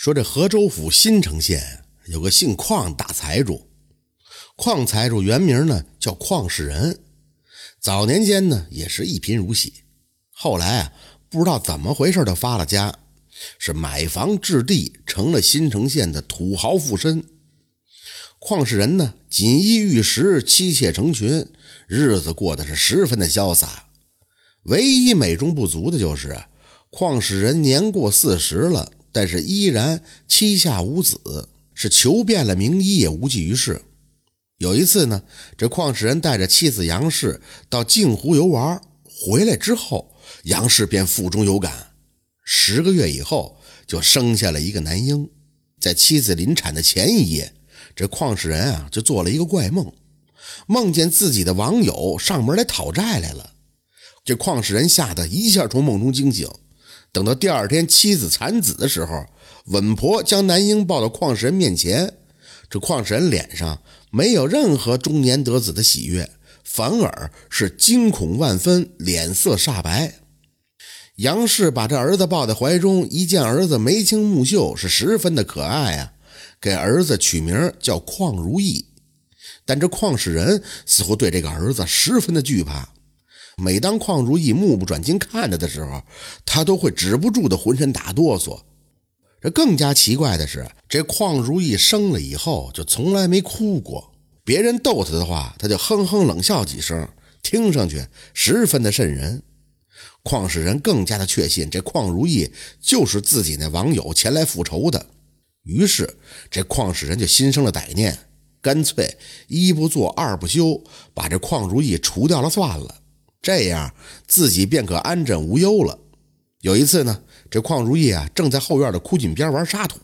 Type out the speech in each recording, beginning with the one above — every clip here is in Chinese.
说这河州府新城县有个姓邝大财主，邝财主原名呢叫邝世仁，早年间呢也是一贫如洗，后来啊不知道怎么回事就发了家，是买房置地，成了新城县的土豪富绅。邝世仁呢锦衣玉食，妻妾成群，日子过得是十分的潇洒。唯一美中不足的就是邝世仁年过40了，但是依然膝下无子，是求遍了名医也无济于事。有一次呢，这邝世仁带着妻子杨氏到镜湖游玩，回来之后杨氏便腹中有感，10个月以后就生下了一个男婴。在妻子临产的前一夜，这邝世仁啊就做了一个怪梦，梦见自己的网友上门来讨债来了。这邝世仁吓得一下从梦中惊醒，等到第二天妻子产子的时候，稳婆将男婴抱到邝世仁面前。这邝世仁脸上没有任何中年得子的喜悦，反而是惊恐万分，脸色煞白。杨氏把这儿子抱在怀中，一见儿子眉清目秀，是十分的可爱啊，给儿子取名叫邝如意。但这邝世仁似乎对这个儿子十分的惧怕，每当邝如意目不转睛看着的时候，他都会止不住的浑身打哆嗦。这更加奇怪的是，这邝如意生了以后就从来没哭过，别人逗他的话他就哼哼冷笑几声，听上去十分的瘆人。邝世仁更加的确信这邝如意就是自己那网友前来复仇的，于是这邝世仁就心生了歹念，干脆一不做二不休，把这邝如意除掉了算了，这样自己便可安枕无忧了。有一次呢，这邝如意啊正在后院的枯井边玩沙土，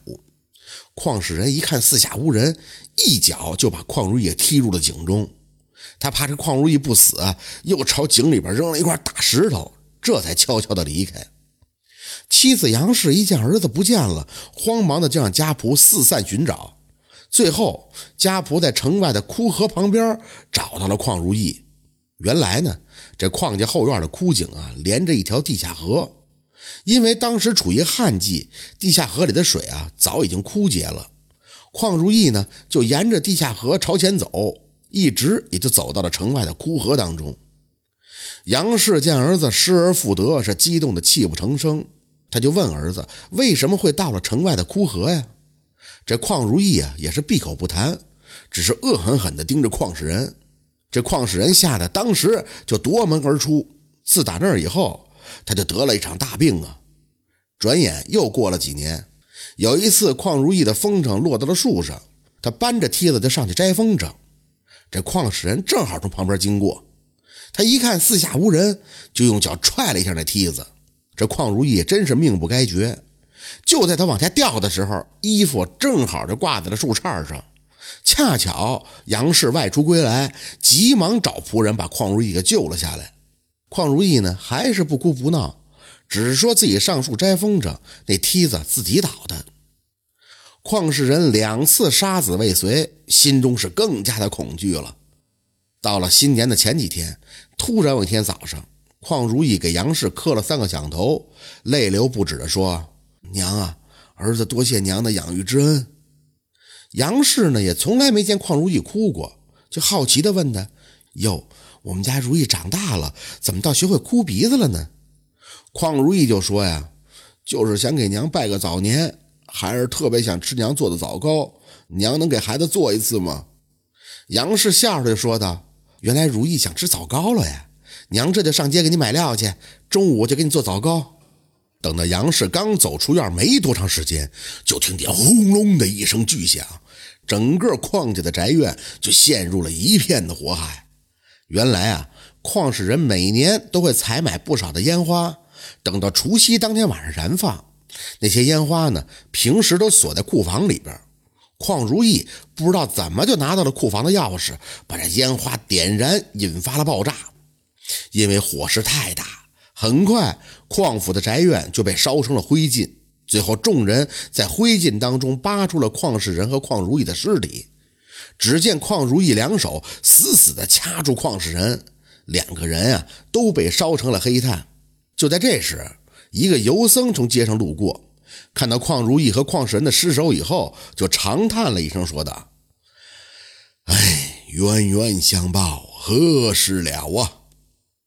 邝世仁一看四下无人，一脚就把邝如意踢入了井中。他怕这邝如意不死啊，又朝井里边扔了一块大石头，这才悄悄的离开。妻子杨氏一见儿子不见了，慌忙的就让家仆四散寻找，最后家仆在城外的枯河旁边找到了邝如意。原来呢，这邝家后院的枯井啊连着一条地下河，因为当时处于旱季，地下河里的水啊早已经枯竭了。邝如意呢就沿着地下河朝前走，一直也就走到了城外的枯河当中。杨氏见儿子失而复得，是激动的泣不成声，他就问儿子为什么会到了城外的枯河呀。这邝如意啊也是闭口不谈，只是恶狠狠地盯着邝世仁。这邝世仁吓得当时就夺门而出，自打那以后他就得了一场大病啊。转眼又过了几年，有一次邝如意的风筝落到了树上，他搬着梯子就上去摘风筝，这邝世仁正好从旁边经过，他一看四下无人，就用脚踹了一下那梯子。这邝如意真是命不该绝，就在他往下掉的时候，衣服正好就挂在了树杈上。恰巧杨氏外出归来，急忙找仆人把邝如意给救了下来。邝如意呢还是不哭不闹，只是说自己上树摘风筝，那梯子自己倒的。邝世仁2次杀子未遂，心中是更加的恐惧了。到了新年的前几天，突然有一天早上，邝如意给杨氏磕了3个响头，泪流不止地说：“娘啊，儿子多谢娘的养育之恩。”杨氏呢也从来没见邝如意哭过，就好奇地问他：“哟，我们家如意长大了，怎么倒学会哭鼻子了呢？”邝如意就说呀：“就是想给娘拜个早年，孩儿特别想吃娘做的枣糕，娘能给孩子做一次吗？”杨氏笑着就说道：“原来如意想吃枣糕了呀，娘这就上街给你买料去，中午就给你做枣糕。”等到杨氏刚走出院没多长时间，就听见轰隆的一声巨响，整个邝家的宅院就陷入了一片的火海。原来啊，邝世仁每年都会采买不少的烟花，等到除夕当天晚上燃放。那些烟花呢，平时都锁在库房里边，邝如意不知道怎么就拿到了库房的钥匙，把这烟花点燃，引发了爆炸。因为火势太大，很快邝府的宅院就被烧成了灰烬，最后众人在灰烬当中扒出了邝世仁和邝如意的尸体。只见邝如意2手死死地掐住邝世仁，2个人啊都被烧成了黑炭。就在这时，一个游僧从街上路过，看到邝如意和邝神的尸首以后，就长叹了一声，说道：“哎，冤冤相报何时了啊！”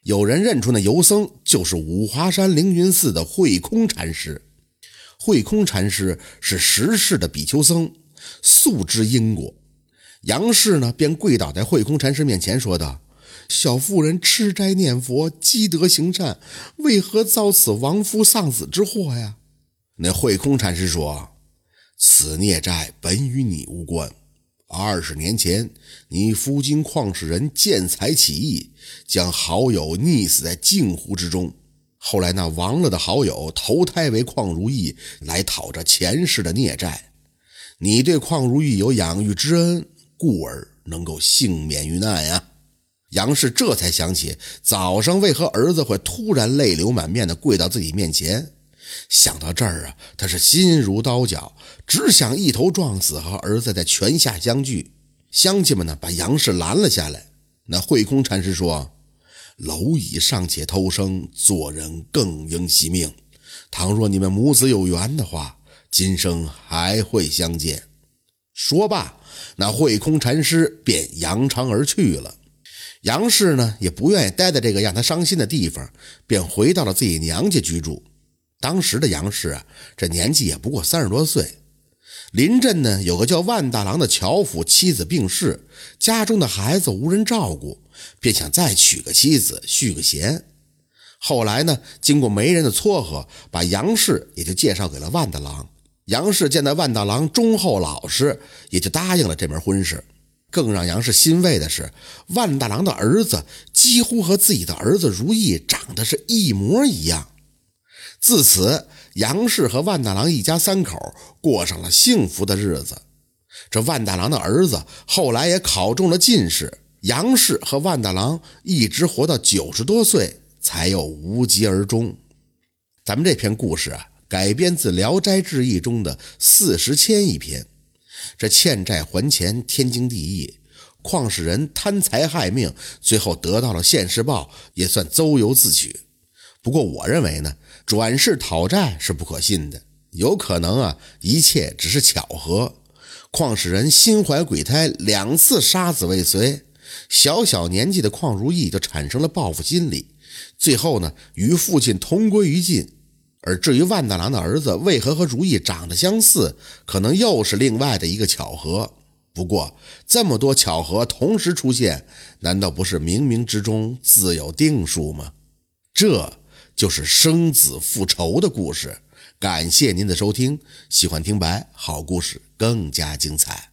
有人认出那游僧就是五华山凌云寺的慧空禅师。慧空禅师是十世的比丘僧，素知因果。杨氏呢，便跪倒在慧空禅师面前，说道：“小妇人吃斋念佛，积德行善，为何遭此亡夫丧子之祸呀？”那慧空禅师说：“此孽债本与你无关。20年前，你夫君邝氏人见财起意，将好友溺死在镜湖之中。后来那亡了的好友投胎为邝如意，来讨着前世的孽债。你对邝如意有养育之恩，故而能够幸免于难呀。”杨氏这才想起早上为何儿子会突然泪流满面地跪到自己面前，想到这儿啊，他是心如刀绞，只想一头撞死和儿子在泉下相聚。乡亲们呢，把杨氏拦了下来。那慧空禅师说：“蝼蚁尚且偷生，做人更应惜命。倘若你们母子有缘的话，今生还会相见。”说罢，那慧空禅师便扬长而去了。杨氏呢，也不愿意待在这个让他伤心的地方，便回到了自己娘家居住。当时的杨氏啊，这年纪也不过30多岁。邻镇呢，有个叫万大郎的樵夫，妻子病逝，家中的孩子无人照顾，便想再娶个妻子续个弦。后来呢，经过媒人的撮合，把杨氏也就介绍给了万大郎。杨氏见到万大郎忠厚老实，也就答应了这门婚事。更让杨氏欣慰的是，万大郎的儿子几乎和自己的儿子如意长得是一模一样。自此，杨氏和万大郎一家3口过上了幸福的日子。这万大郎的儿子后来也考中了进士，杨氏和万大郎一直活到90多岁，才又无疾而终。咱们这篇故事啊，改编自《聊斋志异》中的40迁一篇。这欠债还钱天经地义，邝氏人贪财害命，最后得到了现世报，也算咎由自取。不过我认为呢，转世讨债是不可信的，有可能啊，一切只是巧合。邝氏人心怀鬼胎，2次杀子未遂，小年纪的邝如意就产生了报复心理，最后呢，与父亲同归于尽。而至于万大郎的儿子为何和如意长得相似，可能又是另外的一个巧合。不过这么多巧合同时出现，难道不是冥冥之中自有定数吗？这就是生子复仇的故事。感谢您的收听，喜欢听白好故事更加精彩。